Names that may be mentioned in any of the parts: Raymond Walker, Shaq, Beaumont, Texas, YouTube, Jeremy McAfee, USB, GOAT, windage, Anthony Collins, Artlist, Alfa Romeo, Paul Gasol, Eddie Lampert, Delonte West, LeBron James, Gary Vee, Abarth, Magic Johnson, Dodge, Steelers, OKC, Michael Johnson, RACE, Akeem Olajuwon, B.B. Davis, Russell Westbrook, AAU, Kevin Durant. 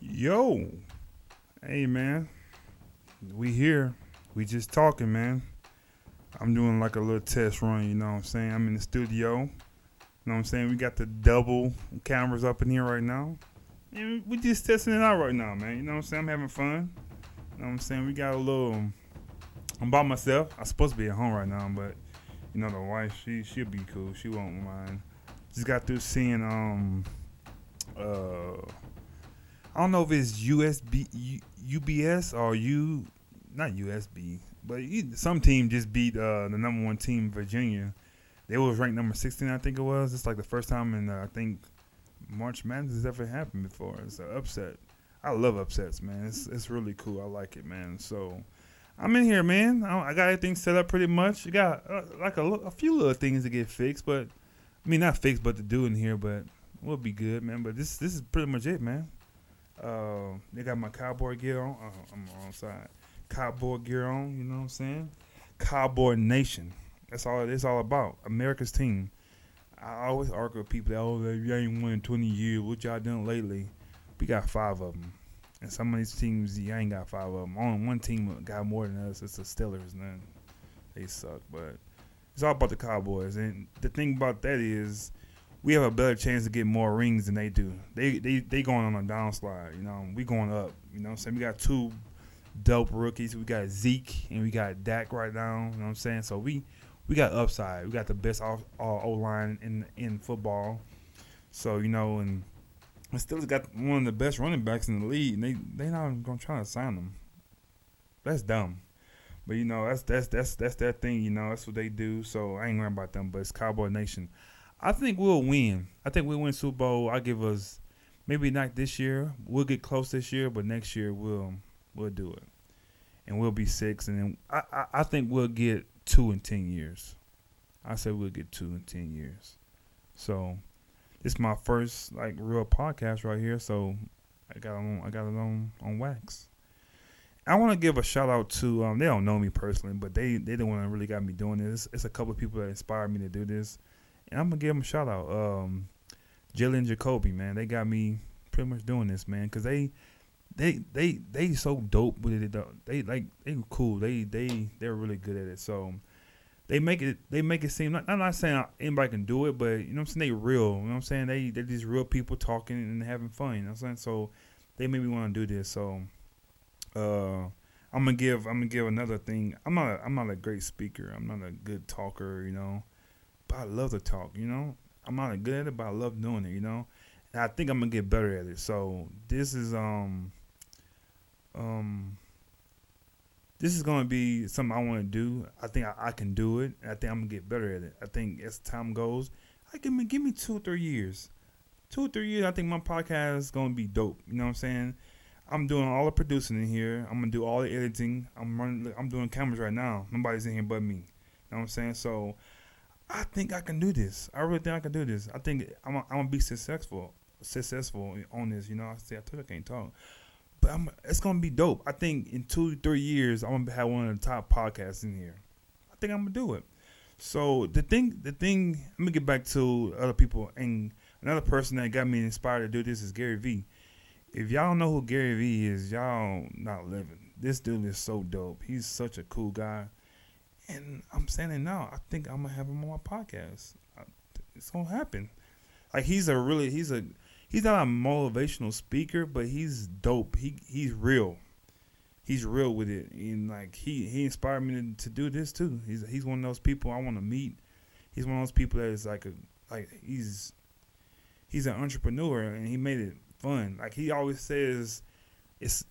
Yo, hey man, we here, we just talking, man. I'm doing like a little test run, you know what I'm saying? I'm in the studio, you know what I'm saying? We got the double cameras up in here right now, and we just testing it out right now, man. You know what I'm saying? I'm having fun, you know what I'm saying? We got a little, I'm by myself. I'm supposed to be at home right now, but you know, the wife, she'll be cool. She won't mind. Just got through seeing, I don't know if it's UBS or not USB, but some team just beat the number one team, Virginia. They was ranked number 16, I think it was. It's like the first time in, I think, March Madness has ever happened before. It's an upset. I love upsets, man. It's really cool. I like it, man. So I'm in here, man. I got everything set up pretty much. You got a few little things to get fixed, but I mean, not fixed, but to do in here, but we'll be good, man. But this is pretty much it, man. They got my cowboy gear on. I'm on the wrong side. Cowboy gear on, you know what I'm saying? Cowboy Nation. That's all it's all about. America's team. I always argue with people that, you ain't won in 20 years. What y'all done lately? We got 5 of them. And some of these teams, you ain't got 5 of them. Only one team got more than us. It's the Steelers, man. They suck, but it's all about the Cowboys. And the thing about that is, we have a better chance to get more rings than they do. They going on a downslide, you know. We going up, you know what I'm saying? We got 2 dope rookies. We got Zeke and we got Dak right now, you know what I'm saying? So we got upside. We got the best O-line in football. So, you know, and we still got one of the best running backs in the league, and they not even going to try to sign them. That's dumb. But, you know, that's their thing, you know. That's what they do. So I ain't worried about them, but it's Cowboy Nation. I think we'll win. I think we'll win Super Bowl. I give us, maybe not this year. We'll get close this year, but next year we'll do it. And we'll be 6. And then I think we'll get 2 in 10 years. I said we'll get 2 in 10 years. So this is my first like real podcast right here. So I got it on wax. I want to give a shout out to, they don't know me personally, but they the one that really got me doing this. It's a couple of people that inspired me to do this. And I'm going to give them a shout-out. Jalen Jacoby, man. They got me pretty much doing this, man. Because they so dope with it. They cool. They're really good at it. So they make it seem, I'm not saying anybody can do it, but, you know what I'm saying, they real. You know what I'm saying? They're just real people talking and having fun. You know what I'm saying? So they made me want to do this. So I'm going to give another thing. I'm not a great speaker. I'm not a good talker, you know. But I love to talk, you know. I'm not good at it, but I love doing it, you know. And I think I'm gonna get better at it. So this is gonna be something I want to do. I think I can do it. And I think I'm gonna get better at it. I think as time goes, give me 2 or 3 years. 2 or 3 years, I think my podcast is gonna be dope. You know what I'm saying? I'm doing all the producing in here. I'm gonna do all the editing. I'm doing cameras right now. Nobody's in here but me. You know what I'm saying? So I think I can do this. I really think I can do this. I think I'm going to be successful on this. You know, I told you I can't talk. But it's going to be dope. I think in 2 or 3 years, I'm going to have one of the top podcasts in here. I think I'm going to do it. So the thing, let me get back to other people. And another person that got me inspired to do this is Gary Vee. If y'all know who Gary Vee is, y'all not living. This dude is so dope. He's such a cool guy. And I'm saying it now. I think I'm gonna have him on my podcast. It's gonna happen. Like he's not a motivational speaker, but he's dope. He's real. He's real with it, and like he inspired me to do this too. He's one of those people I want to meet. He's one of those people that is he's an entrepreneur, and he made it fun. Like he always says, it's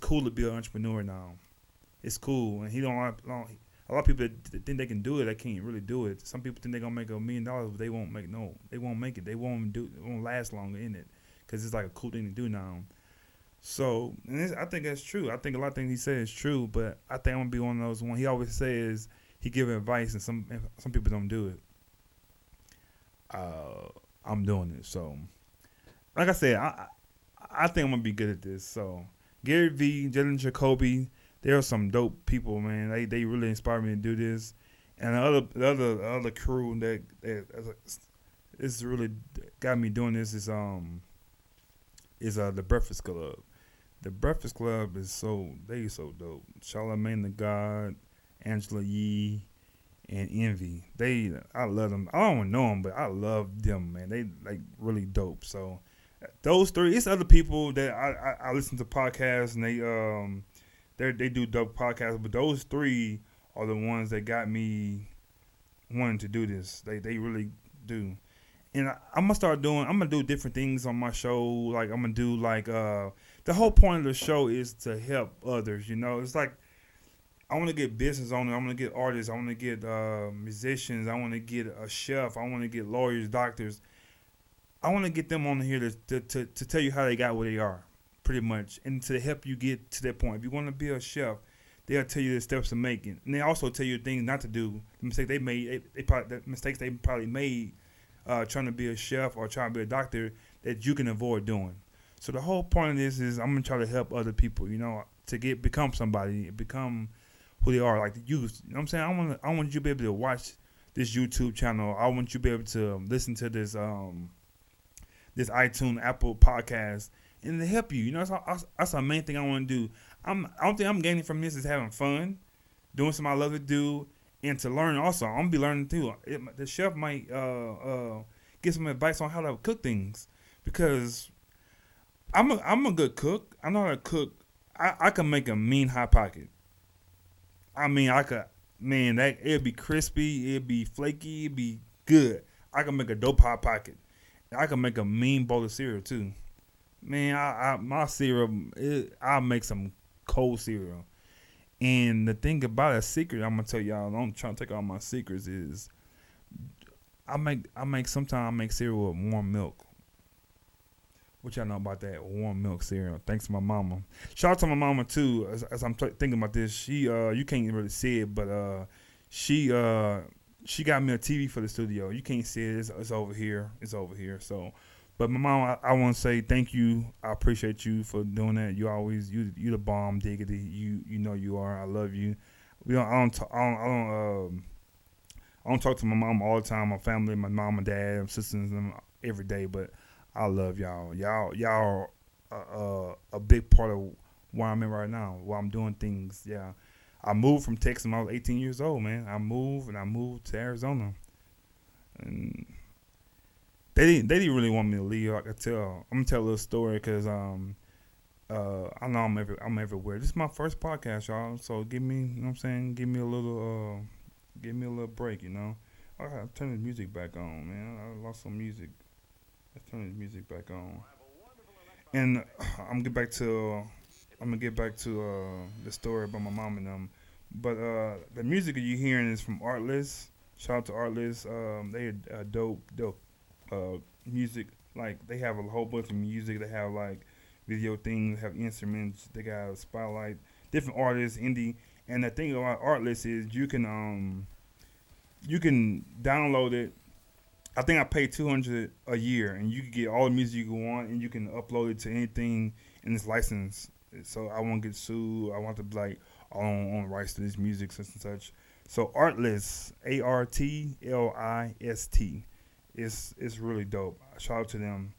cool to be an entrepreneur now. It's cool, and he don't. A lot of people that think they can do it, they can't really do it. Some people think they're going to make $1 million, but they won't make it. They won't last longer in it because it's like a cool thing to do now. So and I think that's true. I think a lot of things he said is true, but I think I'm going to be one of those ones. He always says he give advice, and some people don't do it. I'm doing it. So like I said, I think I'm going to be good at this. So Gary Vee, Jalen Jacoby, there are some dope people, man. They really inspired me to do this. And the other crew that it's really got me doing this is The Breakfast Club. The Breakfast Club is so dope. Charlamagne the God, Angela Yee, and Envy. I love them. I don't know them, but I love them, man. They really dope. So those three. It's other people that I listen to podcasts and they do dope podcasts, but those three are the ones that got me wanting to do this. They really do. And I'm going to do different things on my show. Like, I'm going to do, the whole point of the show is to help others, you know. It's like, I want to get business owners. I want to get artists. I want to get musicians. I want to get a chef. I want to get lawyers, doctors. I want to get them on here to tell you how they got where they are, pretty much, and to help you get to that point. If you want to be a chef, they'll tell you the steps to making, and they also tell you things not to do. The mistakes they made, the mistakes they probably made trying to be a chef or trying to be a doctor that you can avoid doing. So the whole point of this is I'm gonna try to help other people, you know, to become somebody, become who they are, like the youth. You know what I'm saying? I want you to be able to watch this YouTube channel. I want you to be able to listen to this this iTunes, Apple podcast, and to help you. You know, that's the main thing I want to do. I don't think I'm gaining from this is having fun, doing something I love to do, and to learn also. I'm going to be learning too. The chef might get some advice on how to cook things, because I'm a good cook. I know how to cook. I can make a mean hot pocket. I mean, it'd be crispy, it'd be flaky, it'd be good. I can make a dope hot pocket. I can make a mean bowl of cereal too. Man, my cereal, I make some cold cereal. And the thing about a secret, I'm gonna tell y'all, I'm trying to take all my secrets, is sometimes I make cereal with warm milk. What y'all know about that warm milk cereal? Thanks to my mama. Shout out to my mama too. As I'm thinking about this, she you can't really see it, but she got me a TV for the studio. You can't see it. It's over here. It's over here. So, but my mom, I want to say thank you. I appreciate you for doing that. You always you the bomb, diggity. You know you are. I love you. I don't talk to my mom all the time. My family, my mom and dad, my sisters, them every day, but I love y'all. Y'all are a big part of where I'm in right now, where I'm doing things. Yeah, I moved from Texas when I was 18 years old, man. I moved to Arizona, and they didn't really want me to leave. I could tell. I'm gonna tell a little story because I know I'm everywhere. This is my first podcast, y'all. So give me, you know what I'm saying? Give me a little break, you know. I gotta turn the music back on, man. I lost some music. Let's turn the music back on, and I'm gonna get back to the story about my mom and them. But the music that you're hearing is from Artlist. Shout out to Artlist. They are dope music. Like, they have a whole bunch of music. They have video things. They have instruments. They got a spotlight. Different artists, indie. And the thing about Artlist is you can download it. I think I pay $200 a year, and you can get all the music you want, and you can upload it to anything, and it's licensed. So I won't get sued. I want to be own rights to this music, such and such. So Artlist, Artlist, it's really dope. Shout out to them.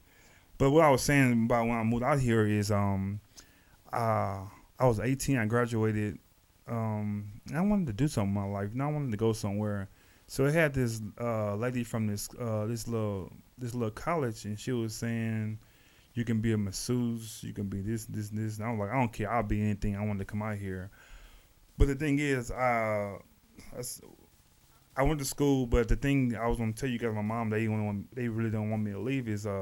But what I was saying about when I moved out here is, I was 18. I graduated. And I wanted to do something in my life. And I wanted to go somewhere. So they had this lady from this little college, and she was saying, "You can be a masseuse, you can be this." And I was like, "I don't care. I'll be anything. I wanted to come out here." But the thing is, I went to school. But the thing I was gonna tell you guys, my mom, they really don't want me to leave. Is my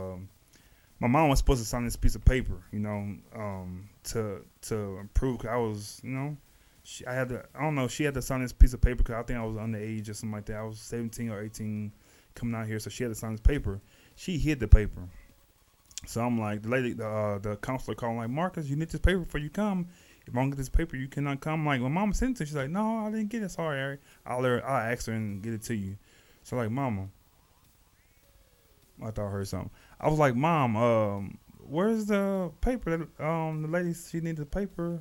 mom was supposed to sign this piece of paper, you know, to improve. 'Cause I was, you know. She had to sign this piece of paper because I think I was underage or something like that. I was 17 or 18 coming out here, so she had to sign this paper. She hid the paper. So I'm like, the counselor called, like, "Marcus, you need this paper before you come. If I don't get this paper, you cannot come." I'm like, my mom sent it to her. She's like, "No, I didn't get it. Sorry, Eric. I'll ask her and get it to you." So I'm like, "Mama." I thought I heard something. I was like, "Mom, where's the paper? The lady, she needed the paper."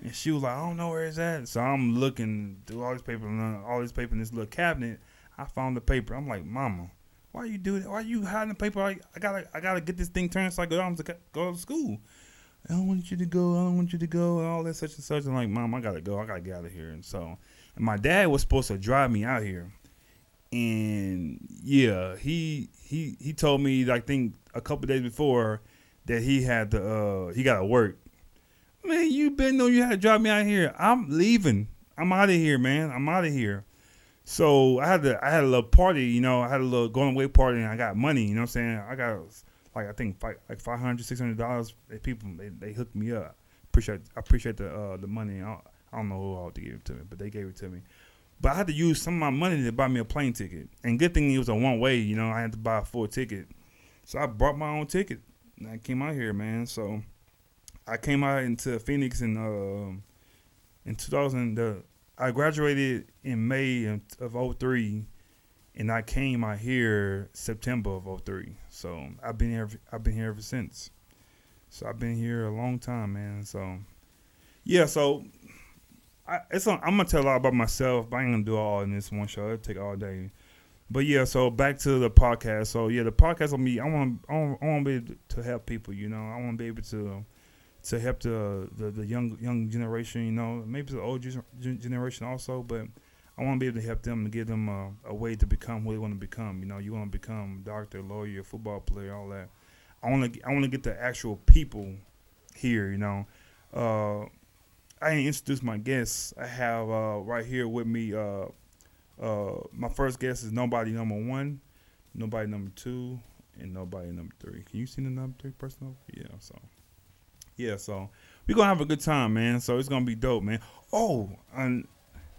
And she was like, I don't know where it's at. And so I'm looking through all this paper and all this paper in this little cabinet. I found the paper. I'm like, Mama, why you do that? Why you hiding the paper? I gotta get this thing turned so I go to school. I don't want you to go and all that such and such. I'm like, Mom, I gotta go. I gotta get out of here. And so my dad was supposed to drive me out here. And yeah, he told me, I think a couple of days before, that he had to he gotta work. Man, you better know you had to drive me out here. I'm leaving. I'm out of here, man. I'm out of here. So I had a little party, you know. I had a little going away party, and I got money. You know what I'm saying? I got I think $500, $600. People they hooked me up. I appreciate the money. I don't know who all to give it to me, but they gave it to me. But I had to use some of my money to buy me a plane ticket. And good thing it was a one way. You know, I had to buy a full ticket. So I bought my own ticket, and I came out here, man. So I came out into Phoenix in 2000. I graduated in May of 03, and I came out here September of 03. So I've been here ever since. So I've been here a long time, man. So yeah, so I'm gonna tell a lot about myself, but I ain't gonna do it all in this one show. It'll take all day. But yeah, so back to the podcast. So yeah, the podcast on me. I want to be able to help people. You know, I want to be able to help the young generation, you know, maybe the old generation also, but I want to be able to help them and give them a way to become who they want to become. You know, you want to become doctor, lawyer, football player, all that. I want to get the actual people here, you know. I ain't introduced my guests. I have right here with me. My first guest is nobody number one, nobody number two, and nobody number three. Can you see the number three person over? Yeah, so. Yeah, so we're going to have a good time, man. So it's going to be dope, man. Oh, I'm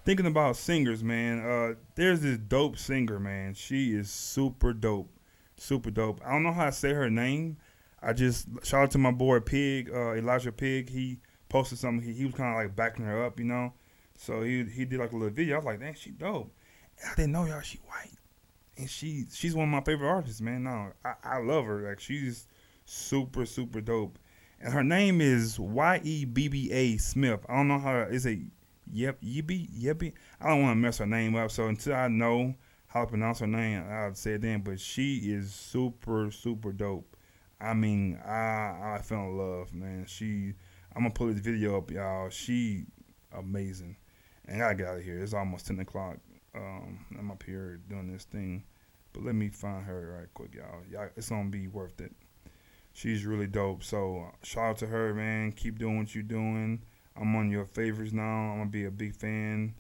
thinking about singers, man. There's this dope singer, man. She is super dope. Super dope. I don't know how to say her name. I just shout out to my boy Pig, Elijah Pig. He posted something. He was kind of like backing her up, you know. So he did like a little video. I was like, dang, she dope. And I didn't know, y'all, she white. And she's one of my favorite artists, man. No, I love her. Like, she's super, super dope. And her name is Y. E. B. A. Smith. I don't know how is it. Yep, Yippee. I don't want to mess her name up. So until I know how to pronounce her name, I'll say it then. But she is super, super dope. I mean, I fell in love, man. I'm gonna pull this video up, y'all. She amazing. And I gotta get out of here. It's almost 10:00. I'm up here doing this thing. But let me find her right quick, y'all. Y'all, it's gonna be worth it. She's really dope. So shout out to her, man. Keep doing what you're doing. I'm on your favorites now. I'm going to be a big fan.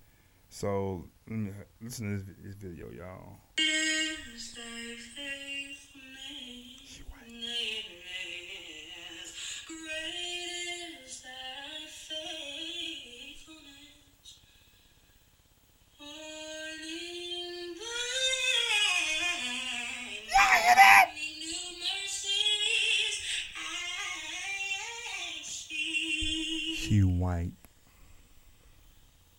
So let me listen to this video, y'all. She white. She white.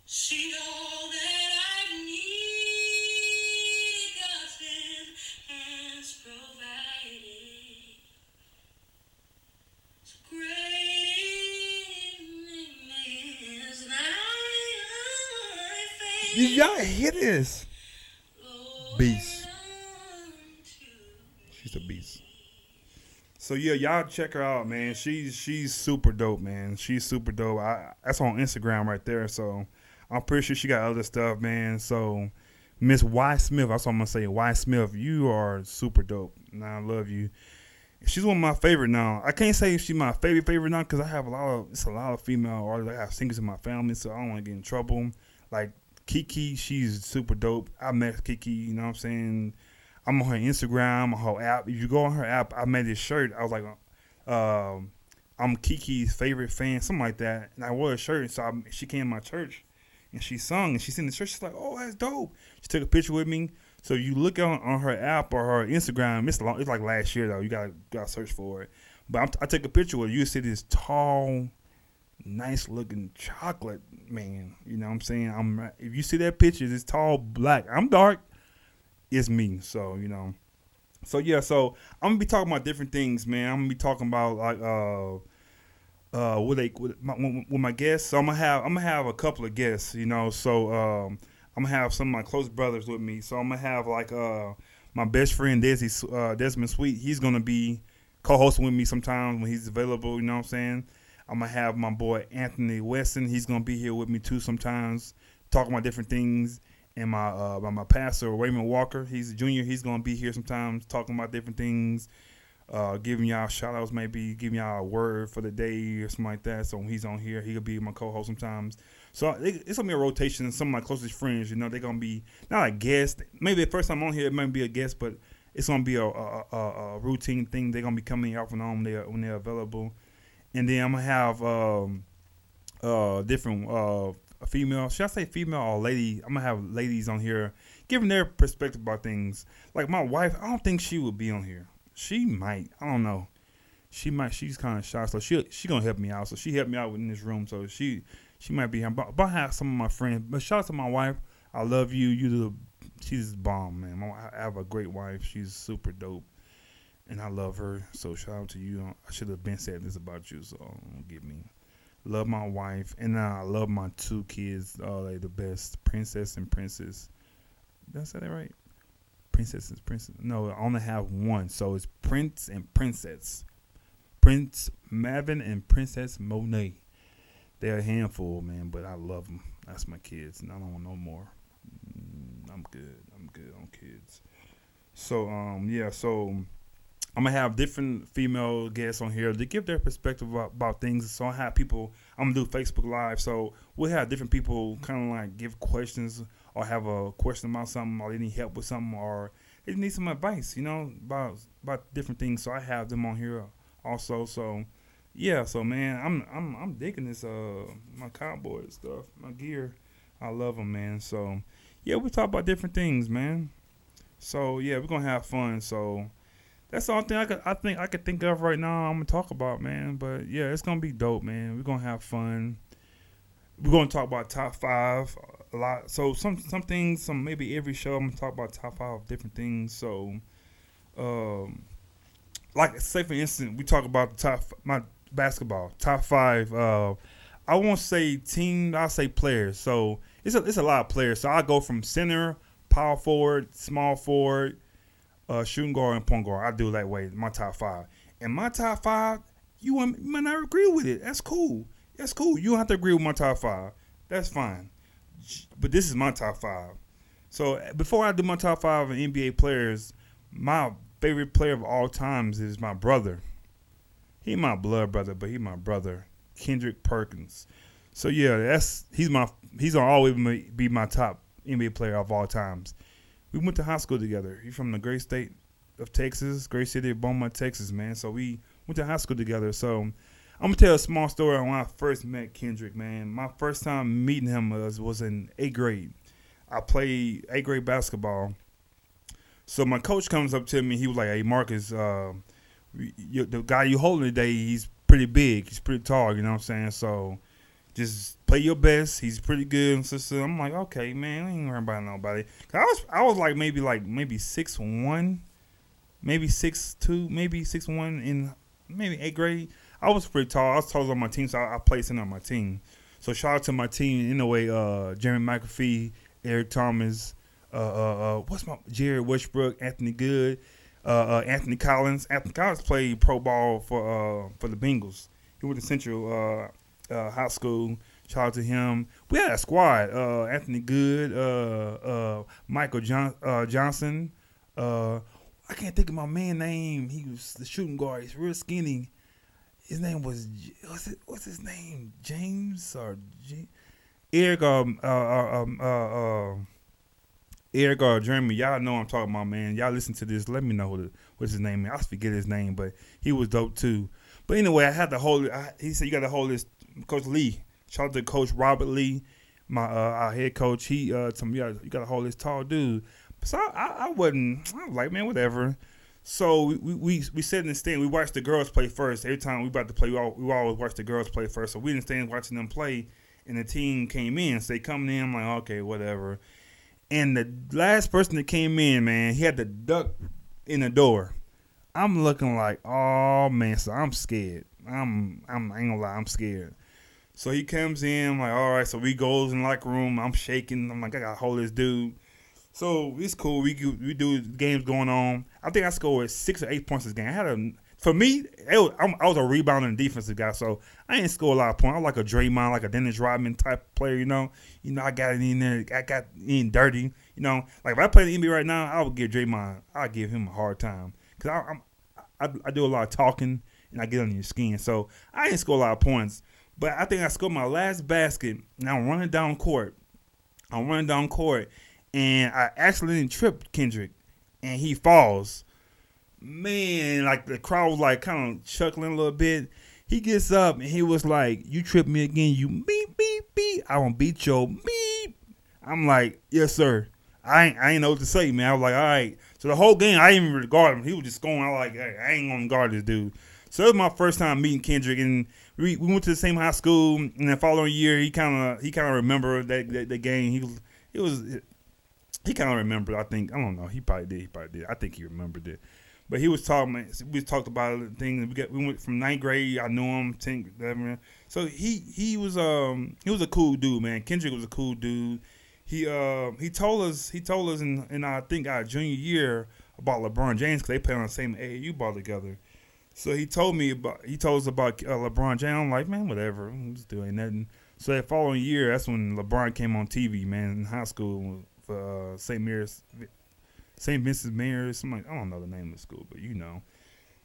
She know that I need nothing has provided. It's great evening is my faith. Y'all hear this? Beast. She's a beast. So yeah, y'all check her out, man. She's super dope, man. She's super dope. That's on Instagram right there. So I'm pretty sure she got other stuff, man. So Miss Y Smith, that's what I'm gonna say. Y Smith, you are super dope, and I love you. She's one of my favorite now. I can't say she's my favorite now because I have a lot of female artists. I have singers in my family, so I don't want to get in trouble. Like Kiki, she's super dope. I met Kiki. You know what I'm saying? I'm on her Instagram, on her app. If you go on her app, I made this shirt. I was like, I'm Kiki's favorite fan, something like that. And I wore a shirt, and so she came to my church, and she sung, and she's in the church. She's like, oh, that's dope. She took a picture with me. So you look on her app or her Instagram. It's like last year, though. You gotta search for it. But I took a picture with her. You see this tall, nice-looking chocolate man. You know what I'm saying? If you see that picture, this tall, black. I'm dark. It's me, so you know, so yeah, so I'm gonna be talking about different things, man. I'm gonna be talking about like with my guests. So I'm gonna have a couple of guests, you know. So I'm gonna have some of my close brothers with me. So I'm gonna have like my best friend Desmond Sweet. He's gonna be co-hosting with me sometimes when he's available. You know what I'm saying? I'm gonna have my boy Anthony Weston. He's gonna be here with me too sometimes, talking about different things. And my pastor Raymond Walker. He's a junior. He's gonna be here sometimes, talking about different things. Giving y'all shout outs, maybe giving y'all a word for the day or something like that. So when he's on here, he'll be my co-host sometimes. So it's gonna be a rotation. Some of my closest friends, you know, they're gonna be not a guest. Maybe the first time I'm on here, it might be a guest, but it's gonna be a routine thing. They're gonna be coming out from home when they're available. And then I'm gonna have different female. Should I say female or lady? I'm gonna have ladies on here giving their perspective about things. Like my wife, I don't think she would be on here. She might. I don't know. She might. She's kind of shy, so she gonna help me out. So she helped me out in this room. So she might be here. But I have some of my friends. But shout out to my wife. I love you. She's bomb, man. I have a great wife. She's super dope, and I love her. So shout out to you. I should have been saying this about you. So don't get me. Love my wife, and I love my two kids. They're the best, Princess and Princess. Did I say that right? Princess and Princess. No, I only have one, so it's Prince and Princess. Prince Mavin and Princess Monet. They're a handful, man, but I love them. That's my kids, and I don't want no more. I'm good on kids. So, so I'm going to have different female guests on here to give their perspective about things. So I'm going to do Facebook Live, so we'll have different people kind of like give questions or have a question about something, or they need help with something, or they need some advice, you know, about different things. So I have them on here also. So yeah, so man, I'm digging this my cowboy stuff, my gear. I love them, man. So yeah, we talk about different things, man. So yeah, we're gonna have fun. So that's the only thing I could think of right now. I'm gonna talk about, man. But yeah, it's gonna be dope, man. We're gonna have fun. We're gonna talk about top five. A lot. So some things, some maybe every show I'm gonna talk about top five different things. So, like say for instance, we talk about my basketball top five. I won't say team, I'll say players. So it's a lot of players. So I go from center, power forward, small forward, shooting guard, and point guard. I do it that way. My top five. And my top five, you might not agree with it. That's cool. That's cool. You don't have to agree with my top five. That's fine. But this is my top five. So before I do my top five of NBA players, my favorite player of all times is my brother. He my blood brother, but he my brother, Kendrick Perkins. So yeah, he's gonna always be my top NBA player of all times. We went to high school together. He's from the great state of Texas, great city of Beaumont, Texas, man. So we went to high school together. So I'm gonna tell a small story on when I first met Kendrick, man. My first time meeting him was in 8th grade. I played 8th grade basketball. So my coach comes up to me. He was like, "Hey, Marcus, the guy you holding today, he's pretty big. He's pretty tall, you know what I'm saying? So just play your best. He's pretty good." And so I'm like, "Okay, man, I ain't worried about nobody." Cause I was like maybe 6'1", maybe 6'2", maybe 6'1", in maybe 8th grade. I was pretty tall. I was taller on my team, so I played center on my team. So shout out to my team anyway. Jeremy McAfee, Eric Thomas, Jared Westbrook, Anthony Good, Anthony Collins. Anthony Collins played pro ball for the Bengals. He went to Central High School. Shout out to him. We had a squad. Anthony Good, Michael Johnson. I can't think of my man's name. He was the shooting guard. He's real skinny. His name was what's his name? James or Eric Eric or Jeremy? Y'all know I'm talking about, man. Y'all listen to this. Let me know what's his name. I forget his name, but he was dope too. But anyway, I had to hold. He said you got to hold this. Coach Lee. Shout out to Coach Robert Lee, my our head coach. He told me you got to hold this tall dude. So I was like, man, whatever. So we sat in the stand. We watched the girls play first. Every time we about to play, we always watch the girls play first. So we didn't stand watching them play, and the team came in. So they come in. I'm like, okay, whatever. And the last person that came in, man, he had to duck in the door. I'm looking like, oh, man, so I'm scared. I ain't gonna lie, I'm scared. So he comes in, I'm like, all right, so we goes in the locker room, I'm shaking, I'm like, I gotta hold this dude. So it's cool, we do games going on. I think I scored 6 or 8 points this game. I had a, for me, I was a rebounding defensive guy, so I didn't score a lot of points. I'm like a Draymond, like a Dennis Rodman type player, you know. You know, I got it in there, I got in dirty, you know. Like if I play the NBA right now, I would give Draymond, I'd give him a hard time because I do a lot of talking and I get under your skin. So I didn't score a lot of points, but I think I scored my last basket. And I'm running down court, and I accidentally tripped Kendrick, and he falls. Man, like the crowd was like kind of chuckling a little bit. He gets up and he was like, "You trip me again, you beep beep beep. I won't beat your beep." I'm like, "Yes, sir." I ain't know what to say, man. I was like, "All right." So the whole game, I didn't even regard him. He was just going. I was like, hey, I ain't gonna guard this dude. So it was my first time meeting Kendrick, and we went to the same high school. And the following year, he kind of remembered that game. He kind of remembered. I think I don't know. He probably did. I think he remembered it. But he was talking. We talked about things. We went from 9th grade. I knew him 10th, 11th. So he was a cool dude, man. Kendrick was a cool dude. He told us in I think our junior year about LeBron James because they played on the same AAU ball together. So he told us about LeBron James. I'm like, man, whatever, I'm just doing nothing. So that following year, that's when LeBron came on TV, man, in high school for St. Vincent Mary's. I'm like, I don't know the name of the school, but you know.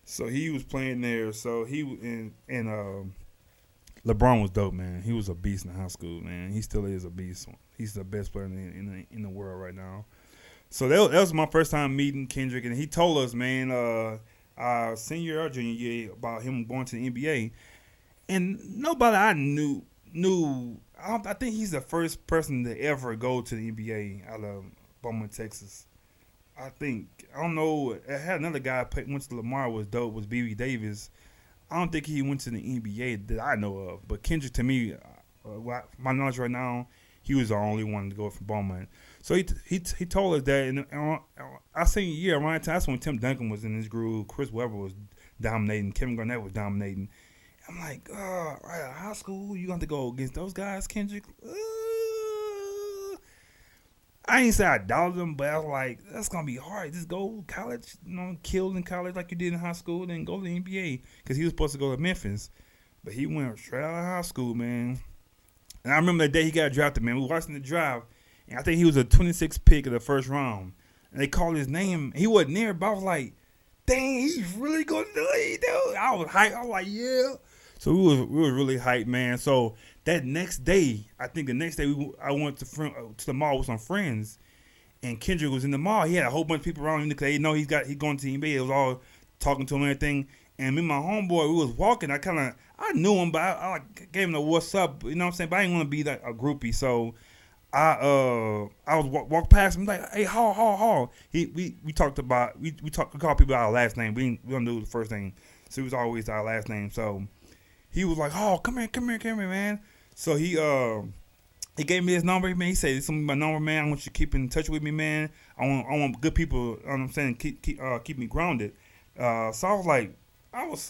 So he was playing there. So he LeBron was dope, man. He was a beast in high school, man. He still is a beast. He's the best player in the world right now. So that was my first time meeting Kendrick, and he told us, man, our senior or junior year about him going to the NBA, and nobody I knew. I think he's the first person to ever go to the NBA out of Beaumont, Texas. I think, I don't know, I had another guy went to Lamar, was dope, was B.B. Davis. I don't think he went to the NBA that I know of. But Kendrick, to me, my knowledge right now, he was the only one to go from Beaumont. So he told us that. And I seen, yeah, around time, that's when Tim Duncan was in his groove. Chris Webber was dominating. Kevin Garnett was dominating. I'm like, right out of high school, you're going to go against those guys, Kendrick? I ain't say I doubted him, but I was like, that's going to be hard. Just go to college, you know, killed in college like you did in high school, then go to the NBA, because he was supposed to go to Memphis. But he went straight out of high school, man. And I remember that day he got drafted, man. We were watching the draft, and I think he was a 26th pick of the first round. And they called his name. He wasn't there, but I was like, dang, he's really going to do it, dude. I was hyped. I was like, yeah. So we were really hyped, man. So that next day, I went to the mall with some friends, and Kendrick was in the mall. He had a whole bunch of people around him because they know he's going to the NBA. It was all talking to him and everything. And me and my homeboy, we was walking. I knew him, but I gave him the what's up, you know what I'm saying? But I didn't want to be like a groupie, so I walked past him like, hey, haul. We call people our last name. We don't do the first name, so it was always our last name. So he was like, oh, come here, man. So he gave me his number, man. He said, this is my number, man. I want you to keep in touch with me, man. I want good people, you know what I'm saying, keep me grounded. So I was like, I was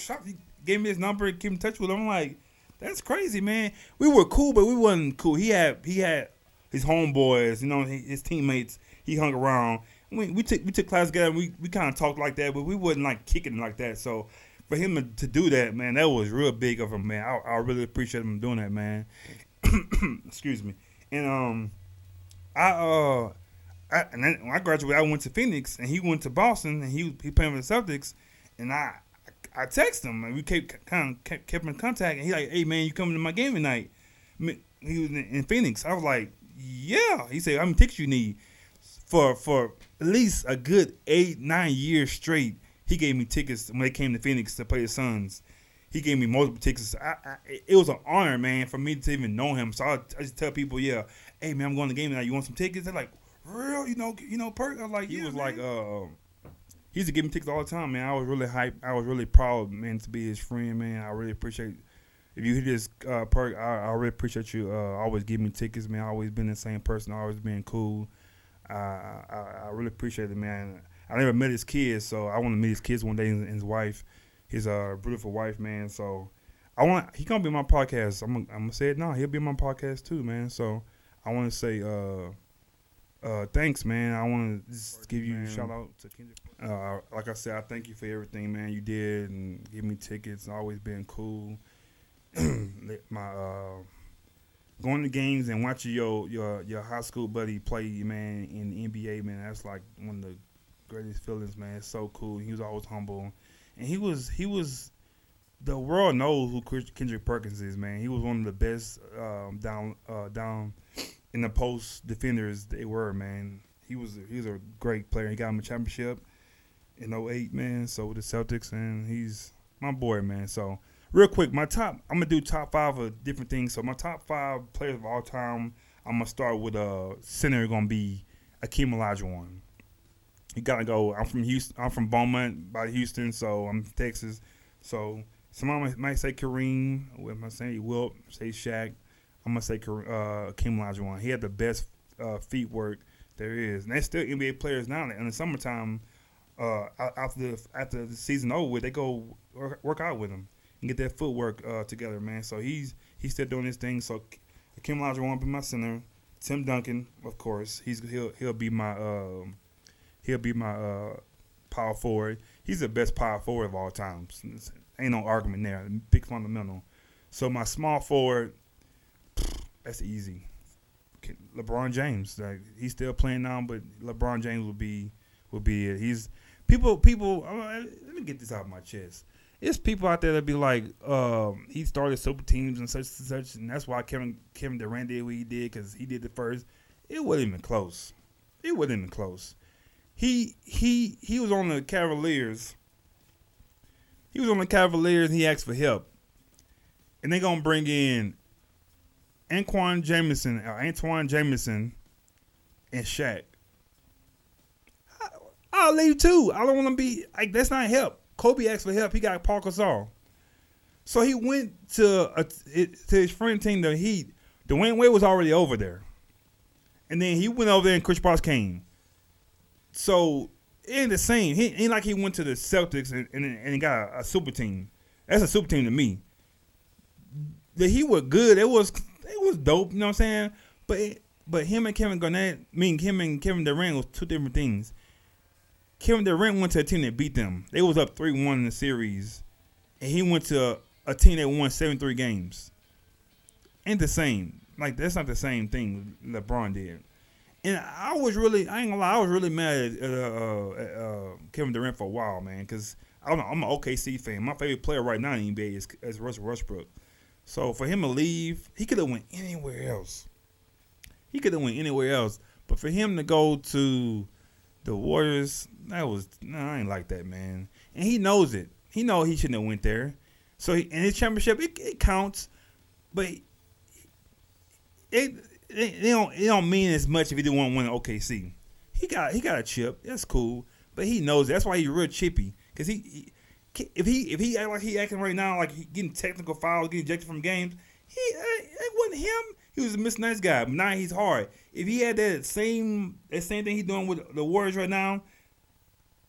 shocked. He gave me his number and keep in touch with him. I'm like, that's crazy, man. We were cool, but we wasn't cool. He had his homeboys, you know, his teammates. He hung around. We took class together. And we kind of talked like that, but we wasn't like kicking like that. So for him to do that, man, that was real big of him, man. I really appreciate him doing that, man. Excuse me. And then when I graduated, I went to Phoenix, and he went to Boston, and he playing for the Celtics. And I texted him, and we kept in contact. And he like, hey man, you coming to my game tonight? He was in Phoenix. I was like, yeah. He said, how many tickets you need? For at least a good 8-9 years straight, he gave me tickets when they came to Phoenix to play the Suns. He gave me multiple tickets. It was an honor, man, for me to even know him. So I just tell people, yeah, hey, man, I'm going to the game tonight. You want some tickets? They're like, real? You know, Perk? I was like, he used to give me tickets all the time, man. I was really hyped. I was really proud, man, to be his friend, man. I really appreciate if you hear this, Perk, I really appreciate you always giving me tickets, man. I always been the same person, always been cool. I really appreciate it, man. I never met his kids, so I want to meet his kids one day and his wife. his beautiful wife, man. So I want he gonna be on my podcast. I'm gonna say it now. He'll be on my podcast too, man. So I want to say thanks, man. I want to just give you a shout out to Kendrick. Like I said, I thank you for everything, man. You did and give me tickets. Always been cool. My going to games and watching your high school buddy play, man, in the NBA, man. That's like one of the greatest feelings, man. It's so cool. He was always humble, and he was. The world knows who Kendrick Perkins is, man. He was one of the best down in the post defenders they were, man. He was a great player. He got him a championship in 2008, man. So with the Celtics, and he's my boy, man. So real quick, I'm gonna do top five of different things. So my top five players of all time, I'm gonna start with center gonna be Akeem Olajuwon. You gotta go. I'm from Houston. I'm from Beaumont by Houston, so I'm from Texas. So someone might say Kareem. I'm going to say Wilt. Say Shaq. I'm going to say Akeem Olajuwon. He had the best feet work there is. And they're still NBA players now. In the summertime, after the season over with, they go work out with him and get their footwork together, man. So he's still doing his thing. So Akeem Olajuwon will be my center. Tim Duncan, of course. He'll be my power forward. He's the best power forward of all time. Ain't no argument there. Big fundamental. So my small forward, that's easy. LeBron James, like he's still playing now, but LeBron James will be it. He's people. Let me get this out of my chest. It's people out there that be like, he started super teams and such and such, and that's why Kevin Durant did what he did because he did the first. It wasn't even close. He was on the Cavaliers. And he asked for help. And they're going to bring in Antoine Jamison and Shaq. I'll leave too. I don't want to be like, that's not help. Kobe asked for help. He got Paul Gasol. So he went to his friend team, the Heat. Dwayne Wade was already over there. And then he went over there and Chris Bosh came. So it ain't the same. He ain't like he went to the Celtics and got a super team. That's a super team to me. He was good. It was dope. You know what I'm saying? But him and Kevin Garnett, him and Kevin Durant was two different things. Kevin Durant went to a team that beat them. They was up 3-1 in the series, and he went to a team that won 7-3 games. Ain't the same. Like that's not the same thing LeBron did. And I was really mad at Kevin Durant for a while, man, because I'm an OKC fan. My favorite player right now in the NBA is Russell Westbrook. So for him to leave, he could have went anywhere else. But for him to go to the Warriors, I ain't like that, man. And he knows it. He knows he shouldn't have went there. So his championship, it counts, but it. It don't mean as much if he didn't want to win an OKC. He got a chip. That's cool, but he knows it. That's why he's real chippy. Cause if he act like he acting right now, like he getting technical fouls, getting ejected from games, it wasn't him. He was a nice guy. But now he's hard. If he had that same thing he's doing with the Warriors right now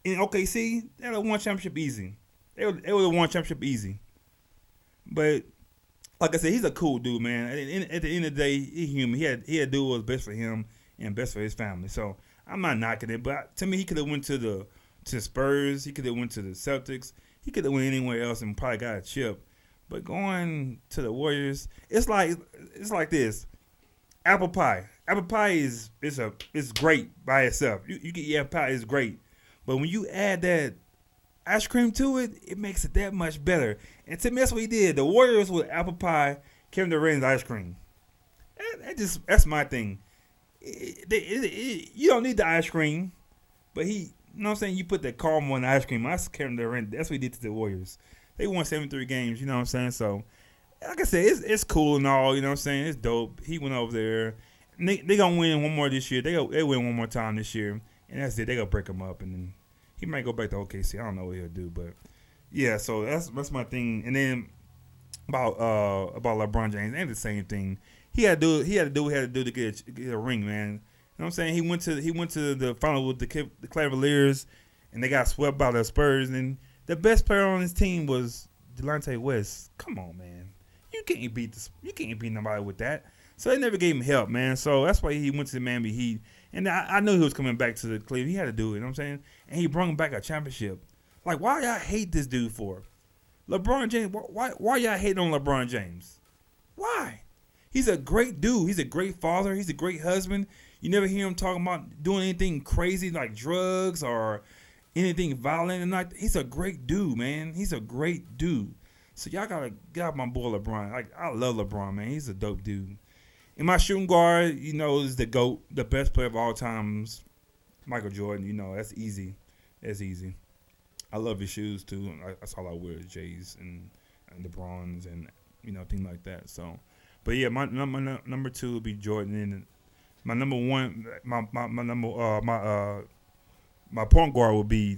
in OKC, they'd have won championship easy. They would have won championship easy. But like I said, he's a cool dude, man. At the end of the day, he's human. He had to do what was best for him and best for his family. So I'm not knocking it, but to me, he could have went to Spurs. He could have went to the Celtics. He could have went anywhere else and probably got a chip. But going to the Warriors, it's like this. Apple pie. Apple pie is great by itself. You get your apple pie, it's great. But when you add that ice cream to it, it makes it that much better. And to me, that's what he did. The Warriors with apple pie, Kevin Durant's ice cream. That's my thing. You don't need the ice cream, but he, you know what I'm saying, you put the caramel in the ice cream. That's Kevin Durant. That's what he did to the Warriors. They won 7-3 games, you know what I'm saying? So, like I said, it's cool and all, you know what I'm saying? It's dope. He went over there. And they going to win one more this year. They win one more time this year. And that's it. They going to break them up and then. He might go back to OKC. I don't know what he'll do, but yeah. So that's my thing. And then about LeBron James, ain't the same thing. He had to do to get a ring, man. You know what I'm saying? He went to the final with the Cavaliers, and they got swept by the Spurs. And The best player on his team was Delonte West. Come on, man. You can't beat nobody with that. So they never gave him help, man. So that's why he went to the Miami Heat. And I knew he was coming back to the Cleveland. He had to do it, you know what I'm saying? And he brought him back a championship. Like, why y'all hate this dude for? LeBron James, why y'all hating on LeBron James? Why? He's a great dude. He's a great father. He's a great husband. You never hear him talking about doing anything crazy like drugs or anything violent. And like, he's a great dude, man. He's a great dude. So y'all got to get out my boy LeBron. Like, I love LeBron, man. He's a dope dude. And my shooting guard, you know, is the GOAT, the best player of all times, Michael Jordan. You know, that's easy. That's easy. I love his shoes, too. That's all I wear, J's and the bronze and, you know, things like that. So, but, yeah, my number two would be Jordan. And my number one, my point guard would be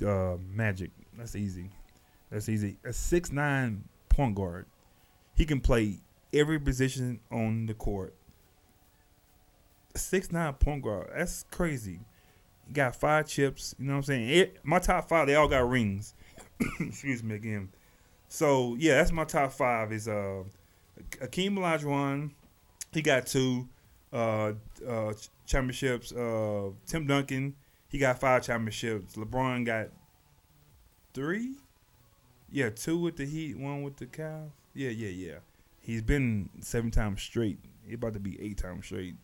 Magic. That's easy. That's easy. A 6'9" point guard. He can play every position on the court. 6'9" point guard. That's crazy. He got 5 chips. You know what I'm saying? My top 5, they all got rings. Excuse me again. So, yeah, that's my top 5 is Akeem Olajuwon. He got 2 championships. Tim Duncan, he got 5 championships. LeBron got 3? Yeah, 2 with the Heat, 1 with the Cavs. Yeah. He's been 7 times straight. He about to be 8 times straight.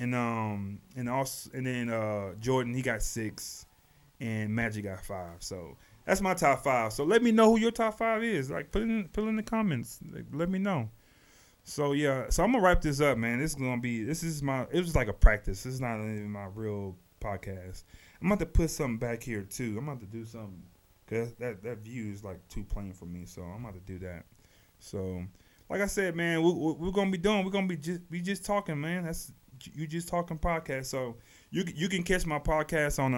And then Jordan, he got 6, and Magic got 5. So that's my top 5. So let me know who your top 5 is. Like put it in the comments. Like, let me know. So yeah. So I'm gonna wrap this up, man. It was like a practice. This is not even my real podcast. I'm about to put something back here too. I'm about to do something because that view is like too plain for me. So I'm about to do that. So like I said, man, we're gonna be doing. We're gonna be just talking, man. That's You Just Talking podcast. So you can catch my podcast on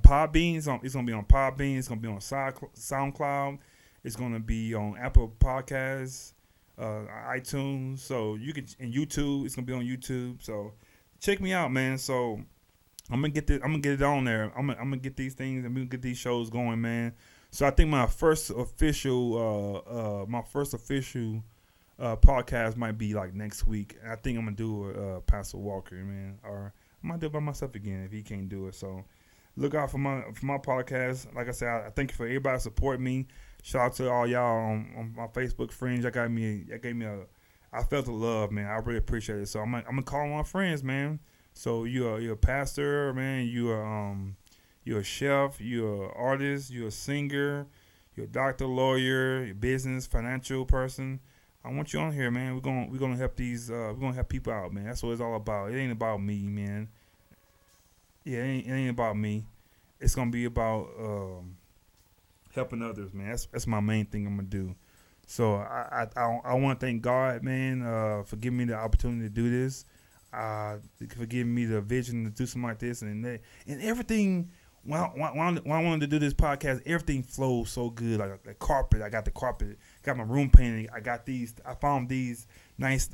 Podbean. It's gonna be on Podbean. It's gonna be on SoundCloud. It's gonna be on Apple Podcasts, iTunes. So you can and YouTube. It's gonna be on YouTube. So check me out, man. So I'm gonna get it on there. I'm gonna get these things. I'm gonna get these shows going, man. So I think my first official podcast might be like next week. I think I'm gonna do a Pastor Walker, man, or I might do it by myself again if he can't do it. So look out for my podcast. Like I said, I thank you for everybody supporting me. Shout out to all y'all on my Facebook friends. I felt the love, man. I really appreciate it. So I'm gonna call my friends, man. So you're a pastor, man. You're a chef. You're an artist. You're a singer. You're a doctor, lawyer, you're a business, financial person. I want you on here, man. We're gonna help these. We're gonna help people out, man. That's what it's all about. It ain't about me, man. Yeah, it ain't about me. It's gonna be about helping others, man. That's my main thing I'm gonna do. So I want to thank God, man, for giving me the opportunity to do this, for giving me the vision to do something like this and everything. When I wanted to do this podcast, everything flowed so good. Like the carpet, I got the carpet. Got my room painted. I got these. I found these nice,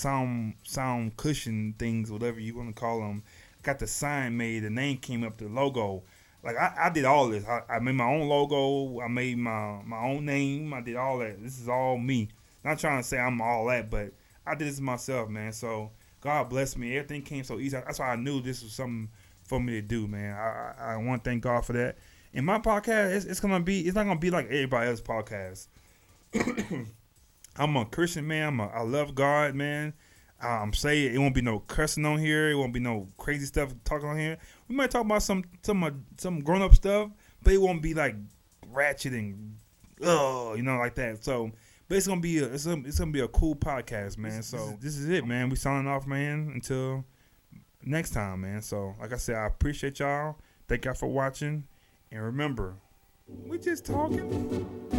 sound cushion things, whatever you want to call them. I got the sign made. The name came up. The logo. Like I did all this. I made my own logo. I made my own name. I did all that. This is all me. Not trying to say I'm all that, but I did this myself, man. So. God bless me. Everything came so easy. That's why I knew this was something for me to do, man. I want to thank God for that. And my podcast, it's not gonna be like everybody else's podcast. I'm a Christian man. I love God, man. I'm saying it won't be no cursing on here. It won't be no crazy stuff talking on here. We might talk about some grown up stuff, but it won't be like ratchet and you know, like that. So. But it's gonna be a cool podcast, man. So this is it, man. We signing off, man. Until next time, man. So like I said, I appreciate y'all. Thank y'all for watching, and remember, we're just talking.